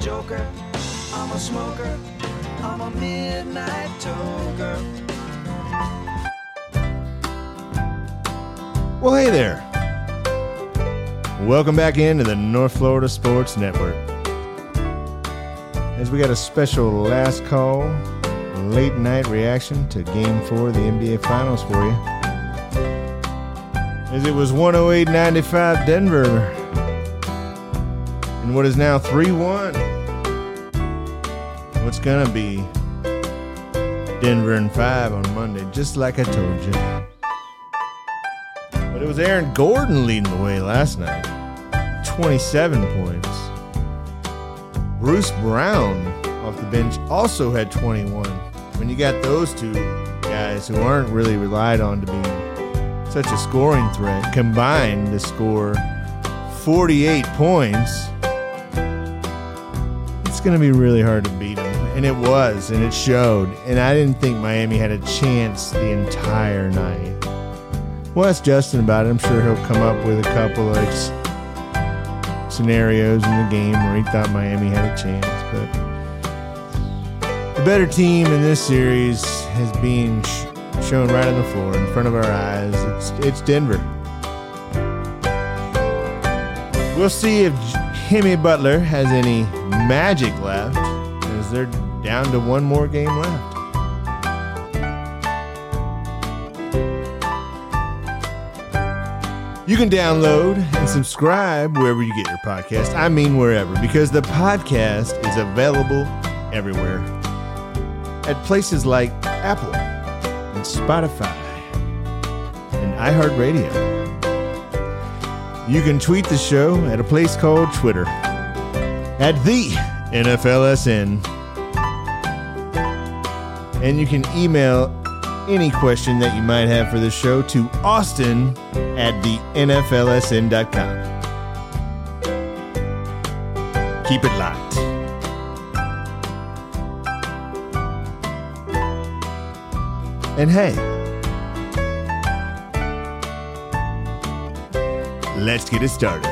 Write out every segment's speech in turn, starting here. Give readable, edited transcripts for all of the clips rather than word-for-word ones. joker, I'm a smoker, I'm a midnight toker. Well, hey there. Welcome back into the North Florida Sports Network. As we got a special last call, late night reaction to Game 4 of the NBA Finals for you. As it was 108-95 Denver in what is now 3-1. What's going to be Denver in 5 on Monday, just like I told you. But it was Aaron Gordon leading the way last night. 27 points. Bruce Brown off the bench also had 21. When you got those two guys who aren't really relied on to be such a scoring threat, combined to score 48 points, it's going to be really hard to beat them. And it was, and it showed. And I didn't think Miami had a chance the entire night. We'll ask Justin about it. I'm sure he'll come up with a couple of scenarios in the game where he thought Miami had a chance. But the better team in this series has been shown right on the floor in front of our eyes. It's Denver. We'll see if Jimmy Butler has any magic left, as they're down to one more game left. You can download and subscribe wherever you get your podcast. I mean wherever, because the podcast is available everywhere. At places like Apple and Spotify and iHeartRadio. You can tweet the show at a place called Twitter at the NFLSN. And you can email any question that you might have for the show to austin@thenflsn.com. Keep it locked. And hey, let's get it started.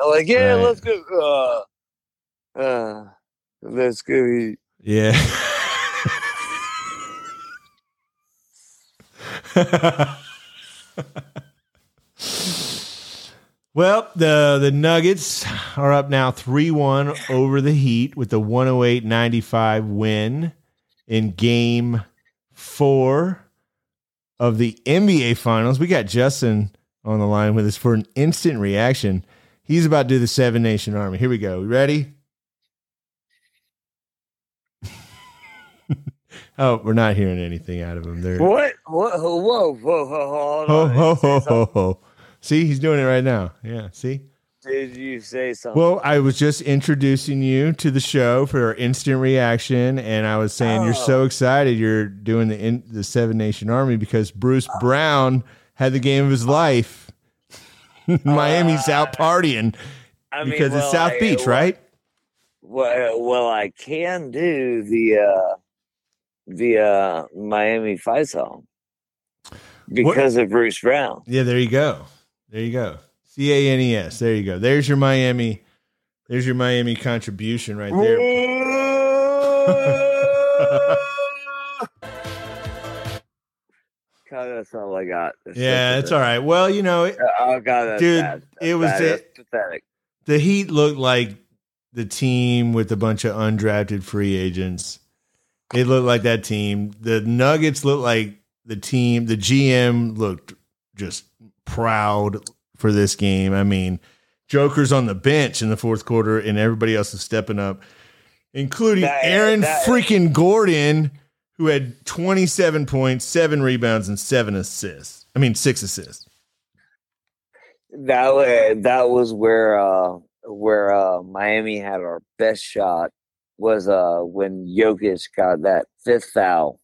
Like, yeah, right. Let's go. Let's go eat. Yeah. Well, the Nuggets are up now 3-1 over the Heat with the 108-95 win in Game 4 of the NBA Finals. We got Justin on the line with us for an instant reaction. He's about to do the Seven Nation Army. Here we go. You ready? Oh, we're not hearing anything out of him there. What? Whoa. Ho. See, he's doing it right now. Yeah, see? Did you say something? Well, I was just introducing you to the show for our instant reaction, and I was saying you're so excited you're doing the Seven Nation Army because Bruce Brown had the game of his life. Miami's out partying because it's South Beach, right? Well, I can do the Miami fight song because of Bruce Brown. Yeah, there you go. CANES. There you go. There's your Miami contribution right there. God, that's all I got. It's all right. Well, you know, it was pathetic. The Heat looked like the team with a bunch of undrafted free agents. It looked like that team. The Nuggets looked like the team. The GM looked just proud for this game. I mean, Joker's on the bench in the fourth quarter, and everybody else is stepping up, including Aaron Gordon, who had 27 points, 7 rebounds, and 6 assists. That was where Miami had our best shot. Was when Jokic got that fifth foul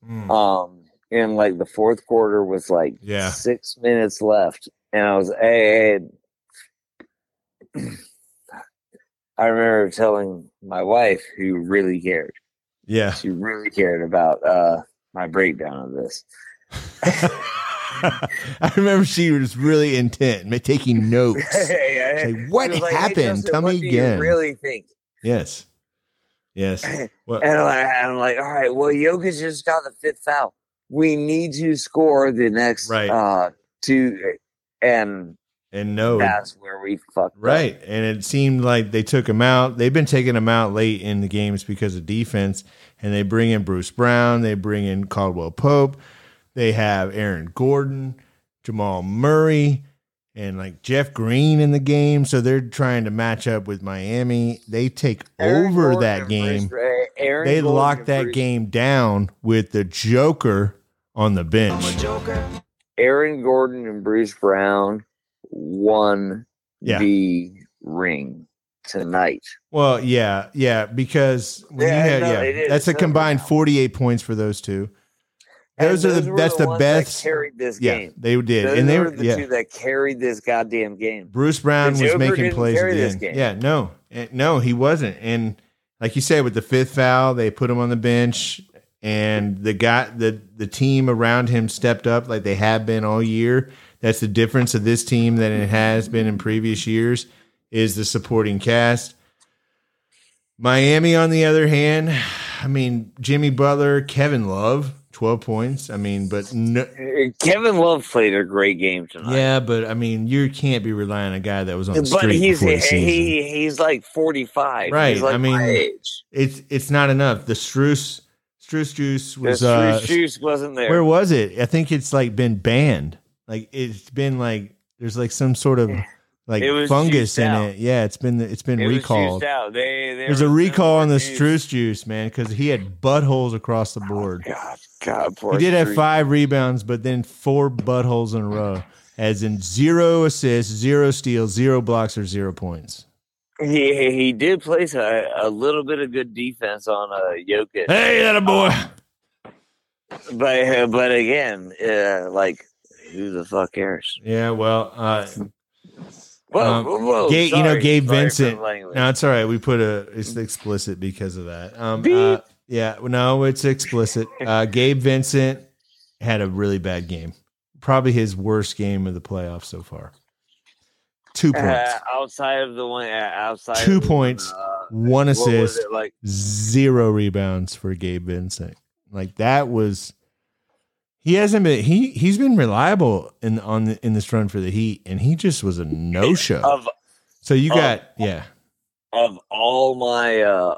in like the fourth quarter with 6 minutes left. And I was, hey. I remember telling my wife, who really cared. Yeah. She really cared about my breakdown of this. I remember she was really intent, taking notes. Like, what happened? Hey, Justin, tell me again. You really think? Yes. Yes. Well, and I'm like, all right, well, Jokic just got the fifth foul. We need to score the next two. And no, that's where we fucked up. And it seemed like they took him out. They've been taking him out late in the games because of defense. And they bring in Bruce Brown. They bring in Caldwell Pope. They have Aaron Gordon, Jamal Murray, and like Jeff Green in the game. So they're trying to match up with Miami. They take over that game. They lock that game down with the Joker on the bench. I'm a Joker. Aaron Gordon and Bruce Brown won the ring tonight. Well, yeah, because when that's a combined 48 points for those two. Those are the best that carried this game. They did, and they were the two that carried this goddamn game. Bruce Brown was making plays. No, he wasn't. And like you said, with the fifth foul, they put him on the bench, and the guy, the team around him stepped up like they have been all year. That's the difference of this team than it has been in previous years is the supporting cast. Miami, on the other hand, I mean, Jimmy Butler, Kevin Love, 12 points. I mean, Kevin Love played a great game tonight. Yeah, but I mean, you can't be relying on a guy that was on the street before the season. He's like 45. Right. He's like my age. It's not enough. The Struce Juice was wasn't there. Where was it? I think it's like been banned. Like it's been like there's like some sort of like fungus in it. Yeah, it's been recalled. There's a recall on the Struce Juice, man, because he had buttholes across the board. Oh, God, poor. He did have 5 rebounds, but then 4 buttholes in a row, as in 0 assists, 0 steals, 0 blocks, or 0 points. He did place a little bit of good defense on Jokic. Hey, that a boy. But again, like. Who the fuck cares? Yeah, well, Gabe Vincent. No, it's all right. We put it's explicit because of that. It's explicit. Gabe Vincent had a really bad game. Probably his worst game of the playoffs so far. 2 points outside of the one. Outside 2 points, 1 assist, 0 rebounds for Gabe Vincent. Like that was. He hasn't been. He's been reliable in this run for the Heat, and he just was a no-show. Of all my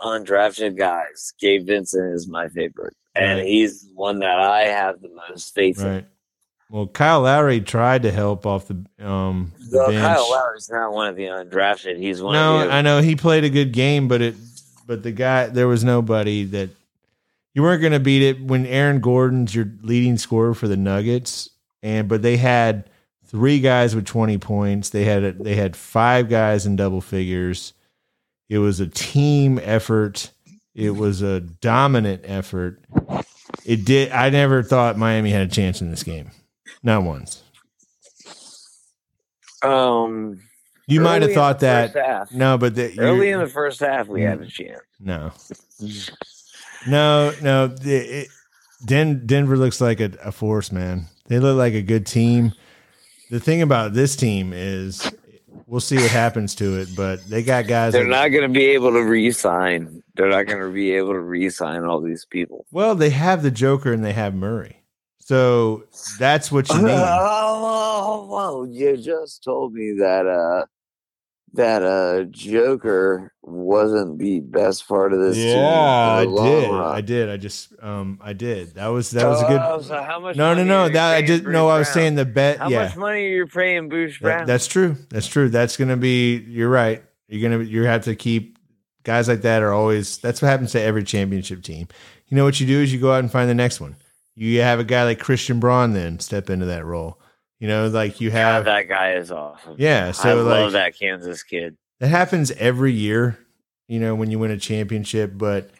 undrafted guys, Gabe Vincent is my favorite, and he's one that I have the most faith in. Well, Kyle Lowry tried to help off the bench. Kyle Lowry's not one of the undrafted. He's one. No, I know he played a good game, but the guy there was nobody that. You weren't going to beat it when Aaron Gordon's your leading scorer for the Nuggets, but they had 3 guys with 20 points. They had 5 guys in double figures. It was a team effort. It was a dominant effort. I never thought Miami had a chance in this game, not once. You might have thought that. No, but early in the first half, we had a chance. No. No. Denver looks like a force, man. They look like a good team. The thing about this team is we'll see what happens to it, but they got guys. They're not going to be able to re-sign. They're not going to be able to re-sign all these people. Well, they have the Joker and they have Murray. So that's what you need. Oh, you just told me that Joker wasn't the best part of this team. Yeah, I did. I did. That was a good. So how much money I was saying the bet. How much money are you paying Bruce Brown? That's true. That's going to be. You're right. You have to keep guys like that are always. That's what happens to every championship team. You know what you do is you go out and find the next one. You have a guy like Christian Braun then step into that role. You know, like you have that guy is awesome. Yeah, so I love that Kansas kid. That happens every year, you know, when you win a championship. But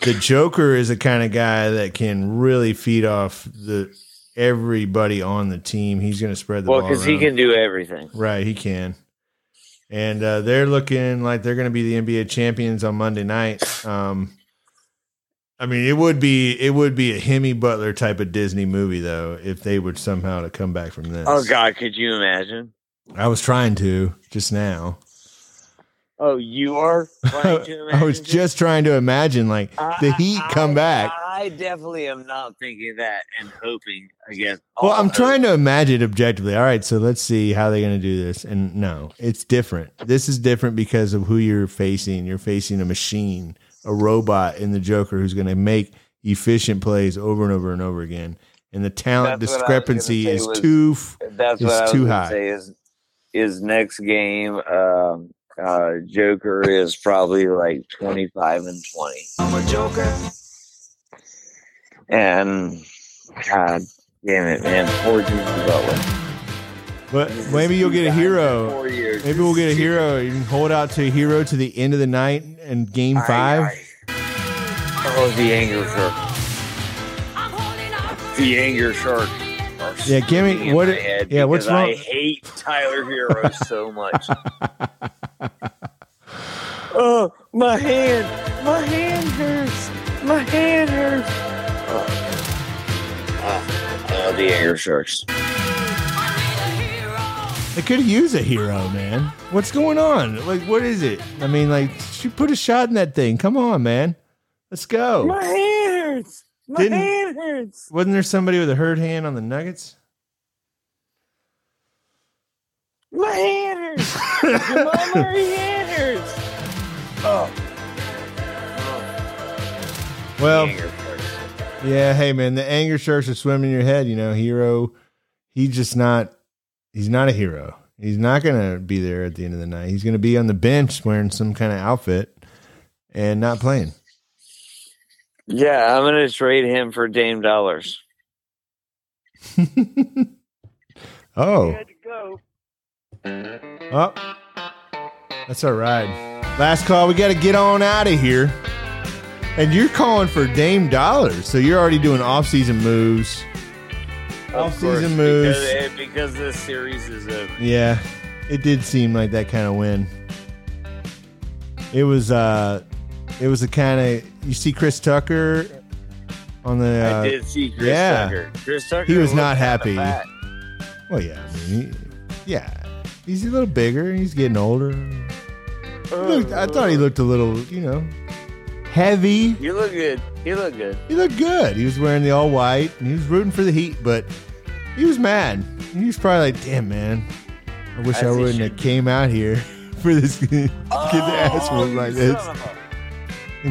the Joker is the kind of guy that can really feed off everybody on the team. He's going to spread the ball because he can do everything. Right, he can. And they're looking like they're going to be the NBA champions on Monday night. I mean, it would be a Hemi Butler type of Disney movie though if they would somehow to come back from this. Oh God, could you imagine? I was trying to just now. Oh, you are trying to imagine? I was just trying to imagine, like, the Heat come back. I definitely am not thinking that and hoping against all. Well, I'm trying to imagine objectively. All right, so let's see how they're going to do this. And no, it's different. This is different because of who you're facing. You're facing a machine, a robot in the Joker who's going to make efficient plays over and over and over again. And the talent discrepancy is too high. That's what I was going to say is next game Joker is probably like 25-20. I'm a Joker. And God damn it, man, 4 years ago. But maybe you'll get a hero. Maybe we'll get a hero. You can hold out to a hero to the end of the night and game 5. Oh, the anger shark. The anger shark. Yeah, give me what. Yeah, what's wrong? I hate Tyler Herro so much. Oh, my hand hurts. My hand hurts. The anger sharks. They could use a hero, man. What's going on? Like, what is it? I mean, like, you put a shot in that thing. Come on, man. Let's go. My hand hurts. Hand hurts. Wasn't there somebody with a hurt hand on the Nuggets? My hand hurts. Jamal Murray hand hurts. Oh. Well, yeah, hey, man, the anger shirts are swimming in your head. You know, Hero, he's not a hero. He's not going to be there at the end of the night. He's going to be on the bench wearing some kind of outfit and not playing. Yeah, I'm going to trade him for Dame Dollars. Oh. Oh. That's our ride. Last call. We got to get on out of here. And you're calling for Dame Dollars. So you're already doing off-season moves. Off-season moves. Because this series is over. Yeah. It did seem like that kind of win. It was the kind of, you see Chris Tucker on the. I did see Chris Tucker. Chris Tucker. He was not happy. Well, yeah, I mean, he's a little bigger. He's getting older. I thought he looked a little, heavy. You look good. He looked good. He was wearing the all white, and he was rooting for the Heat, but he was mad. He was probably like, "Damn, man, I wish I wouldn't have came out here for this kid's ass was like this."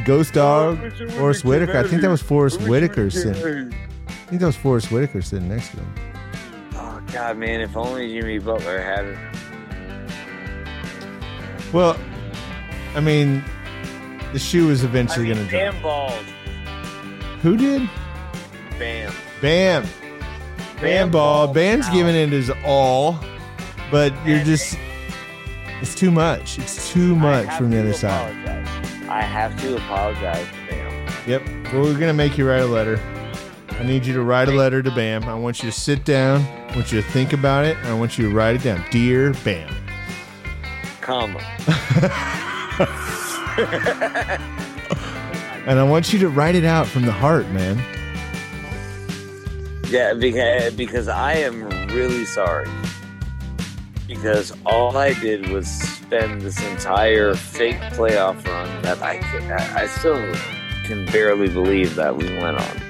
Ghost Dog, Forest Whitaker. I think that was Forest Whitaker sitting. Next to him. Oh God, man! If only Jimmy Butler had it. Well, I mean, the shoe is eventually going to drop. Bam balled. Who did? Bam balled. Bam's giving it his all, but you're just—it's too much. It's too much from the other side. I have to apologize to Bam. Yep. Well, we're going to make you write a letter. I need you to write a letter to Bam. I want you to sit down. I want you to think about it. I want you to write it down. Dear Bam. Comma. And I want you to write it out from the heart, man. Yeah, because I am really sorry. Because all I did was spend this entire fake playoff run that I still can barely believe that we went on.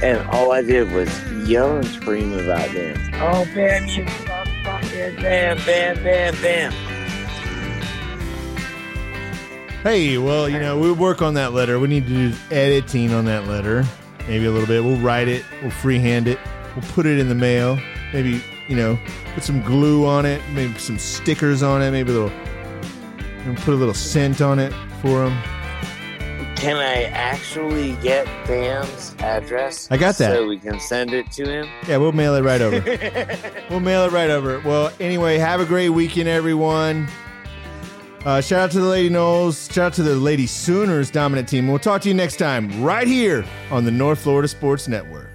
And all I did was yell and scream about Bam. Oh, Bam, you motherfucker. Bam. Hey, well, we'll work on that letter. We need to do editing on that letter. Maybe a little bit. We'll write it. We'll freehand it. We'll put it in the mail. Maybe... put some glue on it, maybe some stickers on it, maybe a little, put a little scent on it for him. Can I actually get Bam's address? I got that. So we can send it to him? Yeah, we'll mail it right over. Well, anyway, have a great weekend, everyone. Shout out to the Lady Knowles. Shout out to the Lady Sooners dominant team. We'll talk to you next time right here on the North Florida Sports Network.